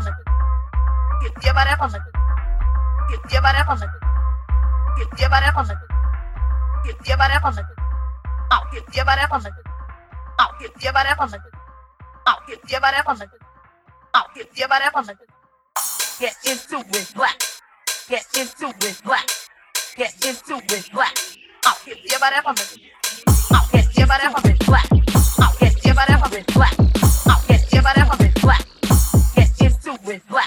Get into it, black. Get into it, black. Get into it, black. I'll get your body from it. I'll get your body from it, black. I'll get your body from it, black. I'll get your body from it, black. Get into it, black.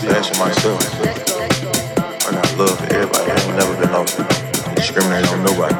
flashing myself. I got love for everybody. I ain't never been off discriminating on nobody.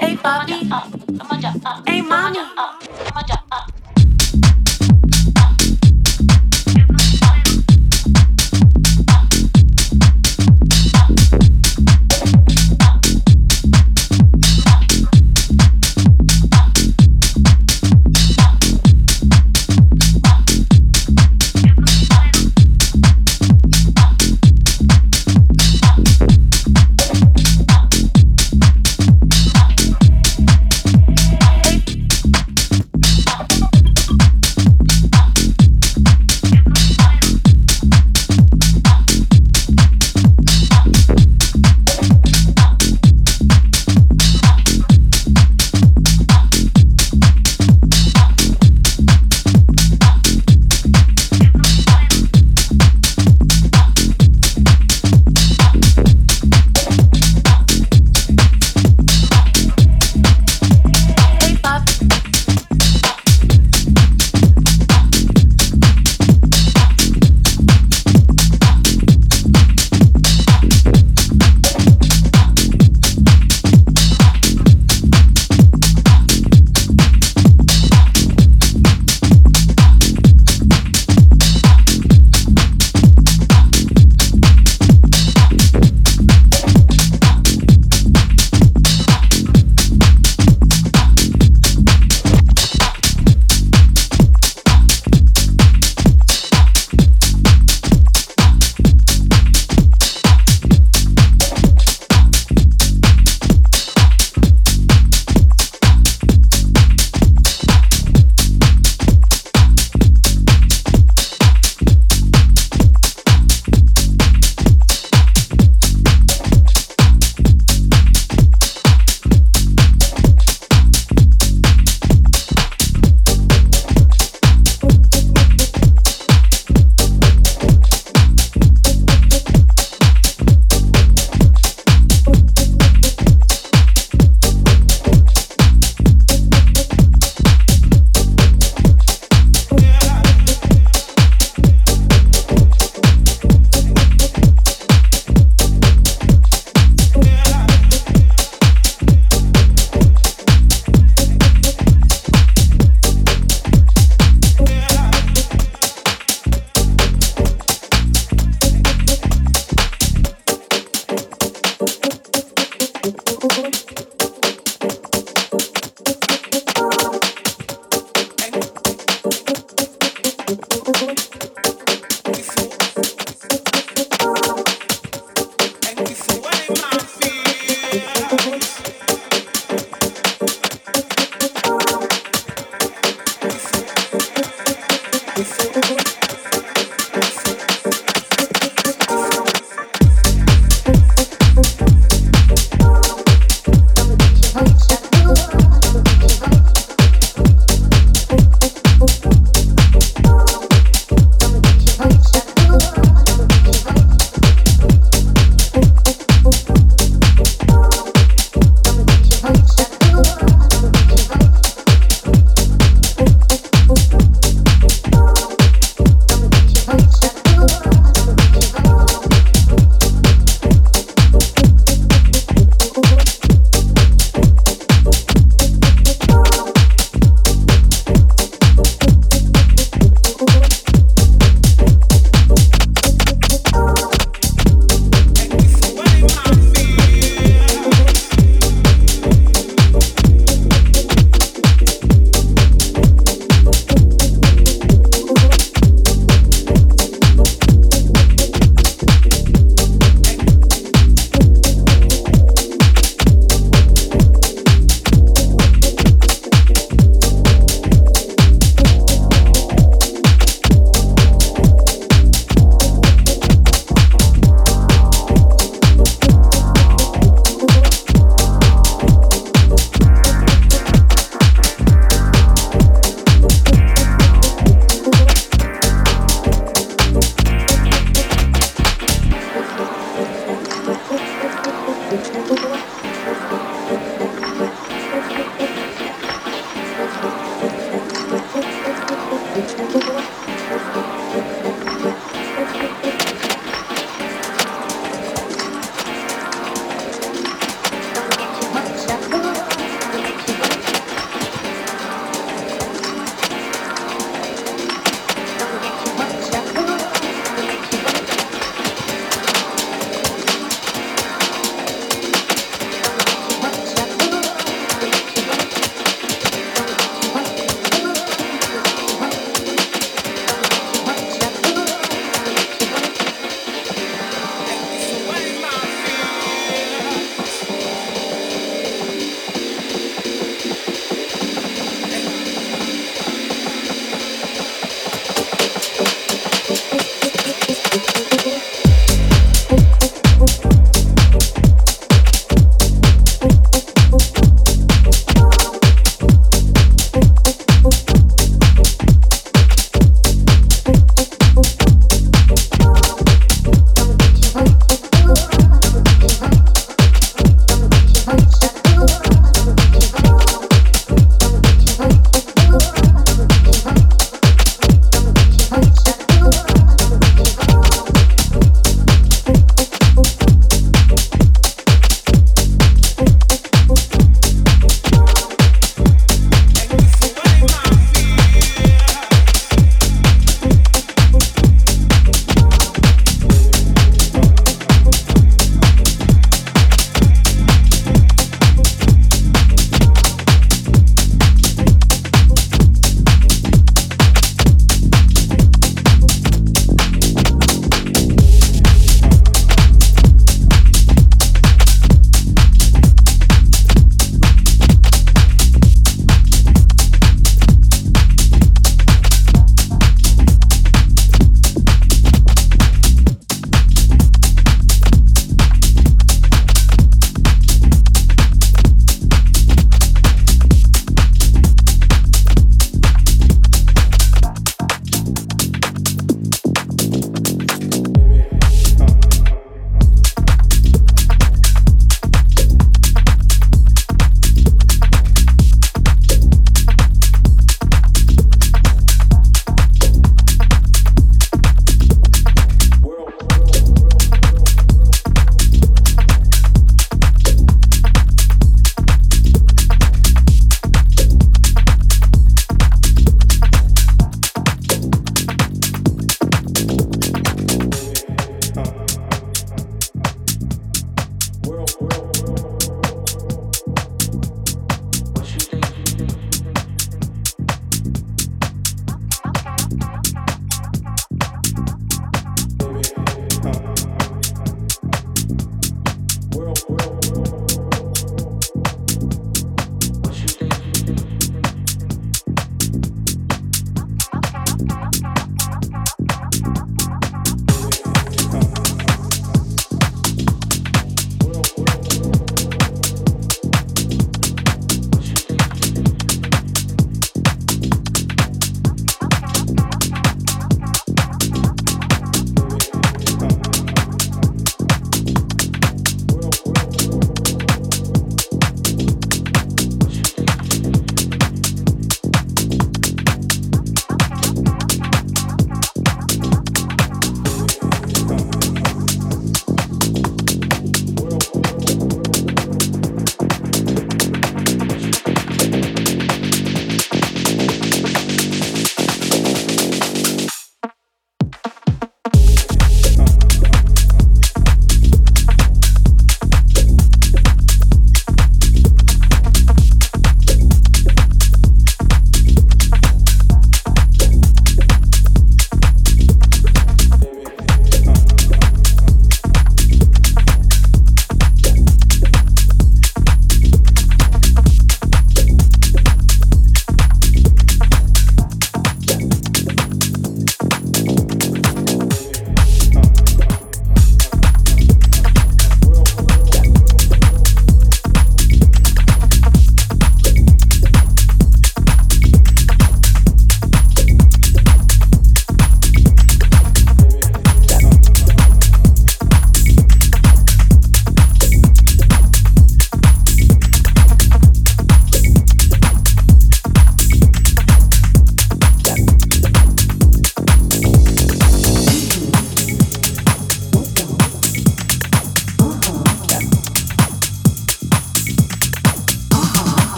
Hey, Bobby. Hey, Mama.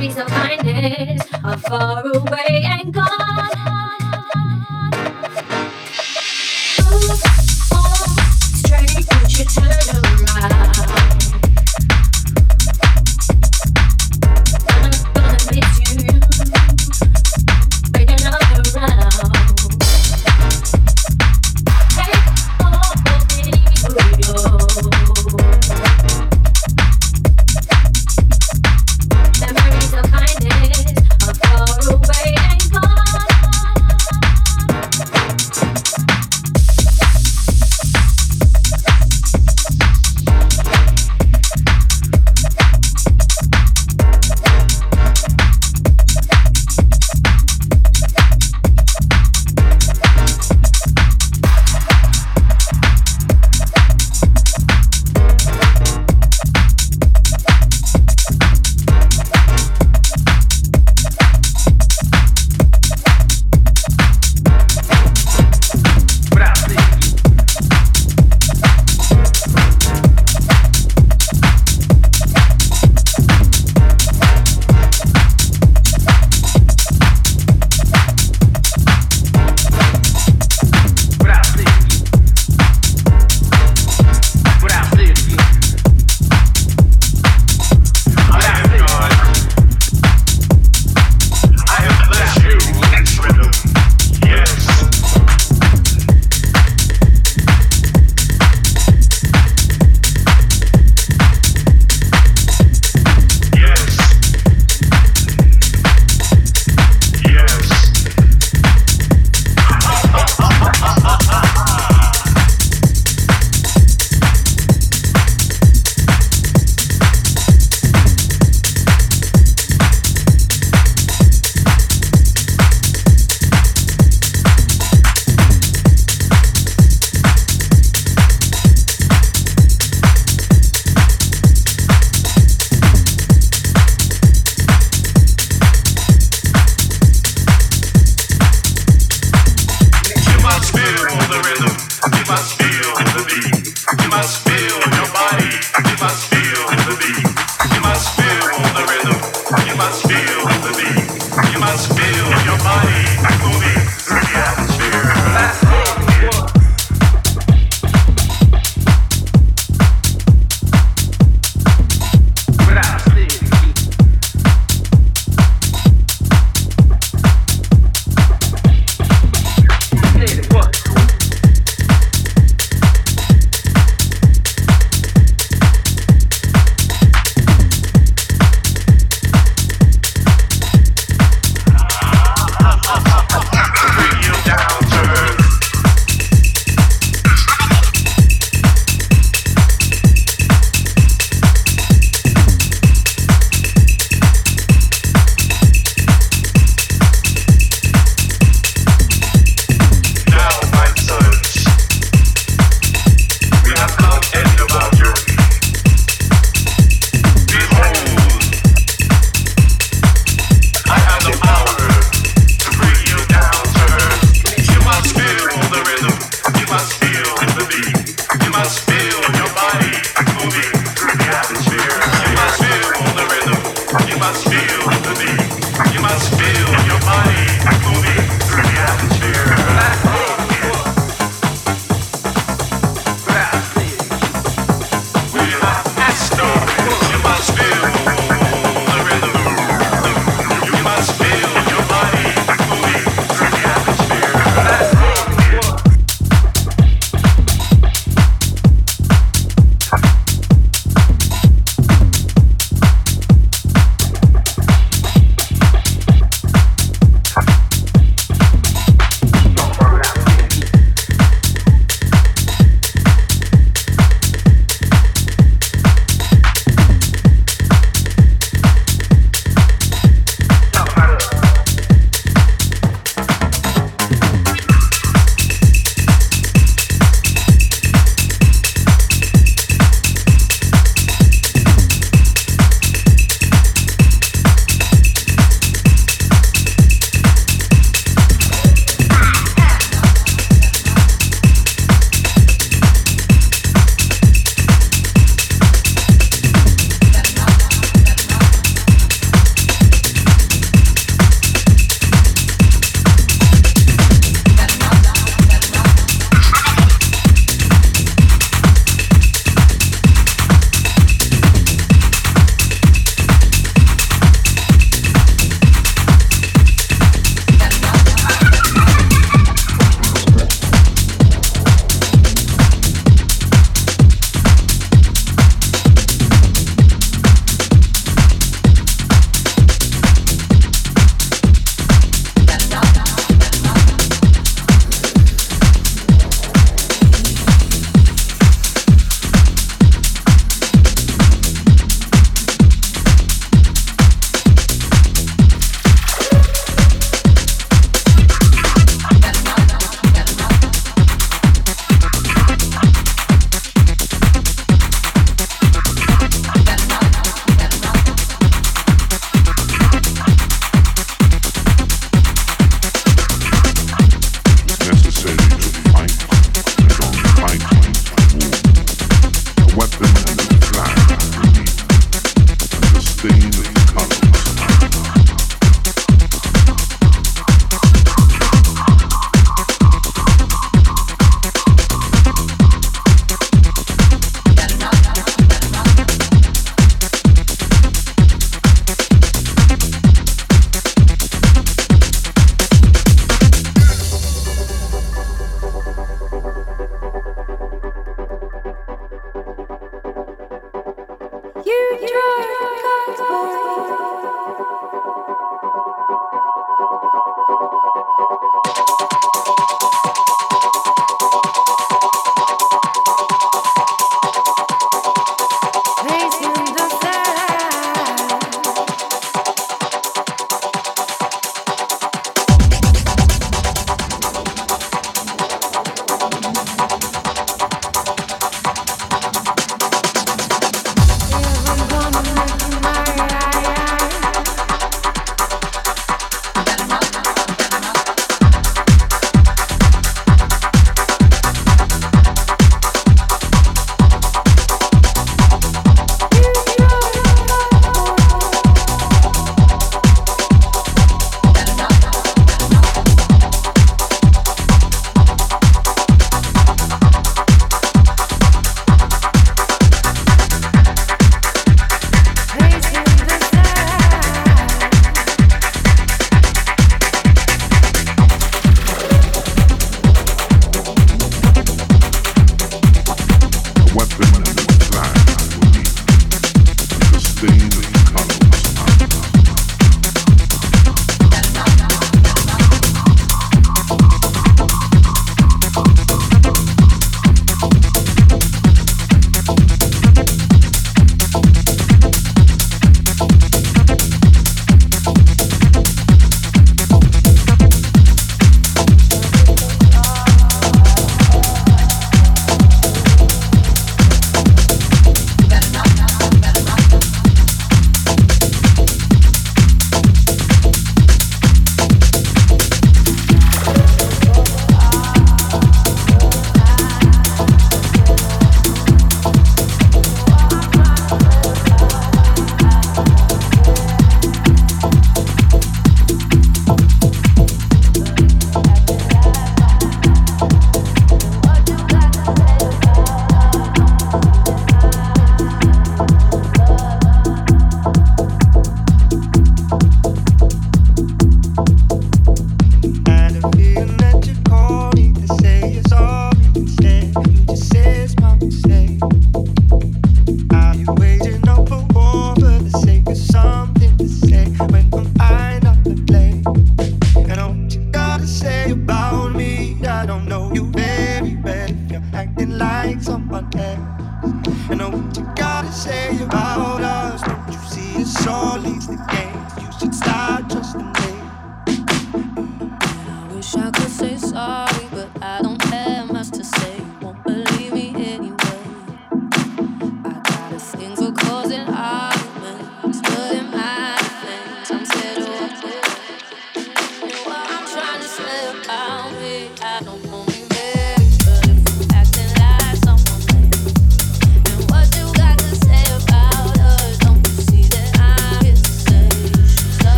stories of kindness are far away and gone. Memories of kindness are far away and gone.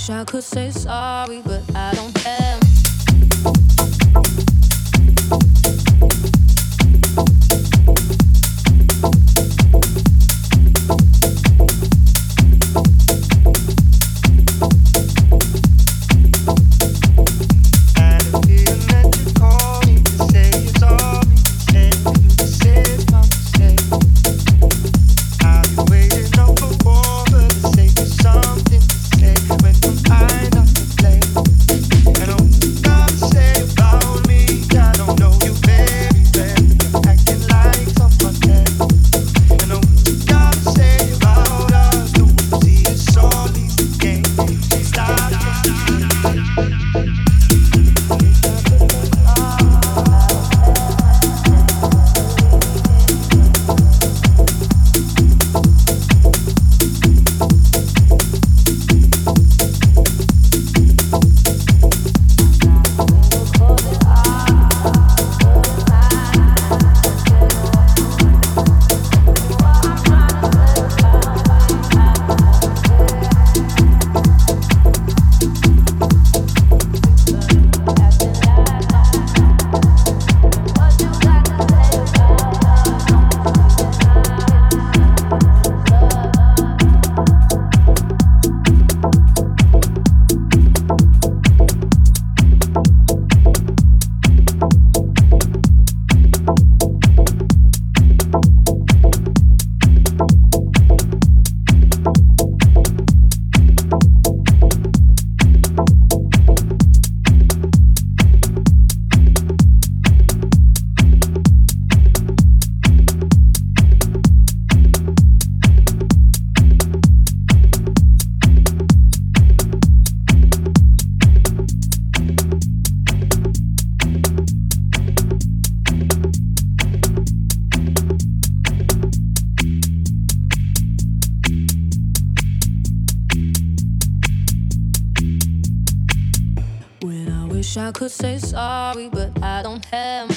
wish I could say sorry, but I don't care. I wish I could say sorry, but I don't have.